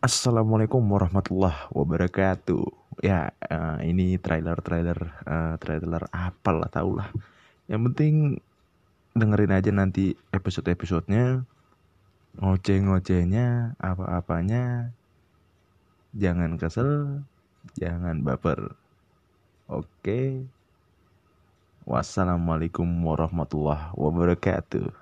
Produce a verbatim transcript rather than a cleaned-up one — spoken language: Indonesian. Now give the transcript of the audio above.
Assalamualaikum warahmatullahi wabarakatuh. Ya uh, ini trailer-trailer uh, Trailer apalah tahulah. Yang penting dengerin aja nanti episode-episodenya, ngoceh-ngocehnya, apa-apanya. Jangan kesel, jangan baper. Oke. Wassalamualaikum warahmatullahi wabarakatuh.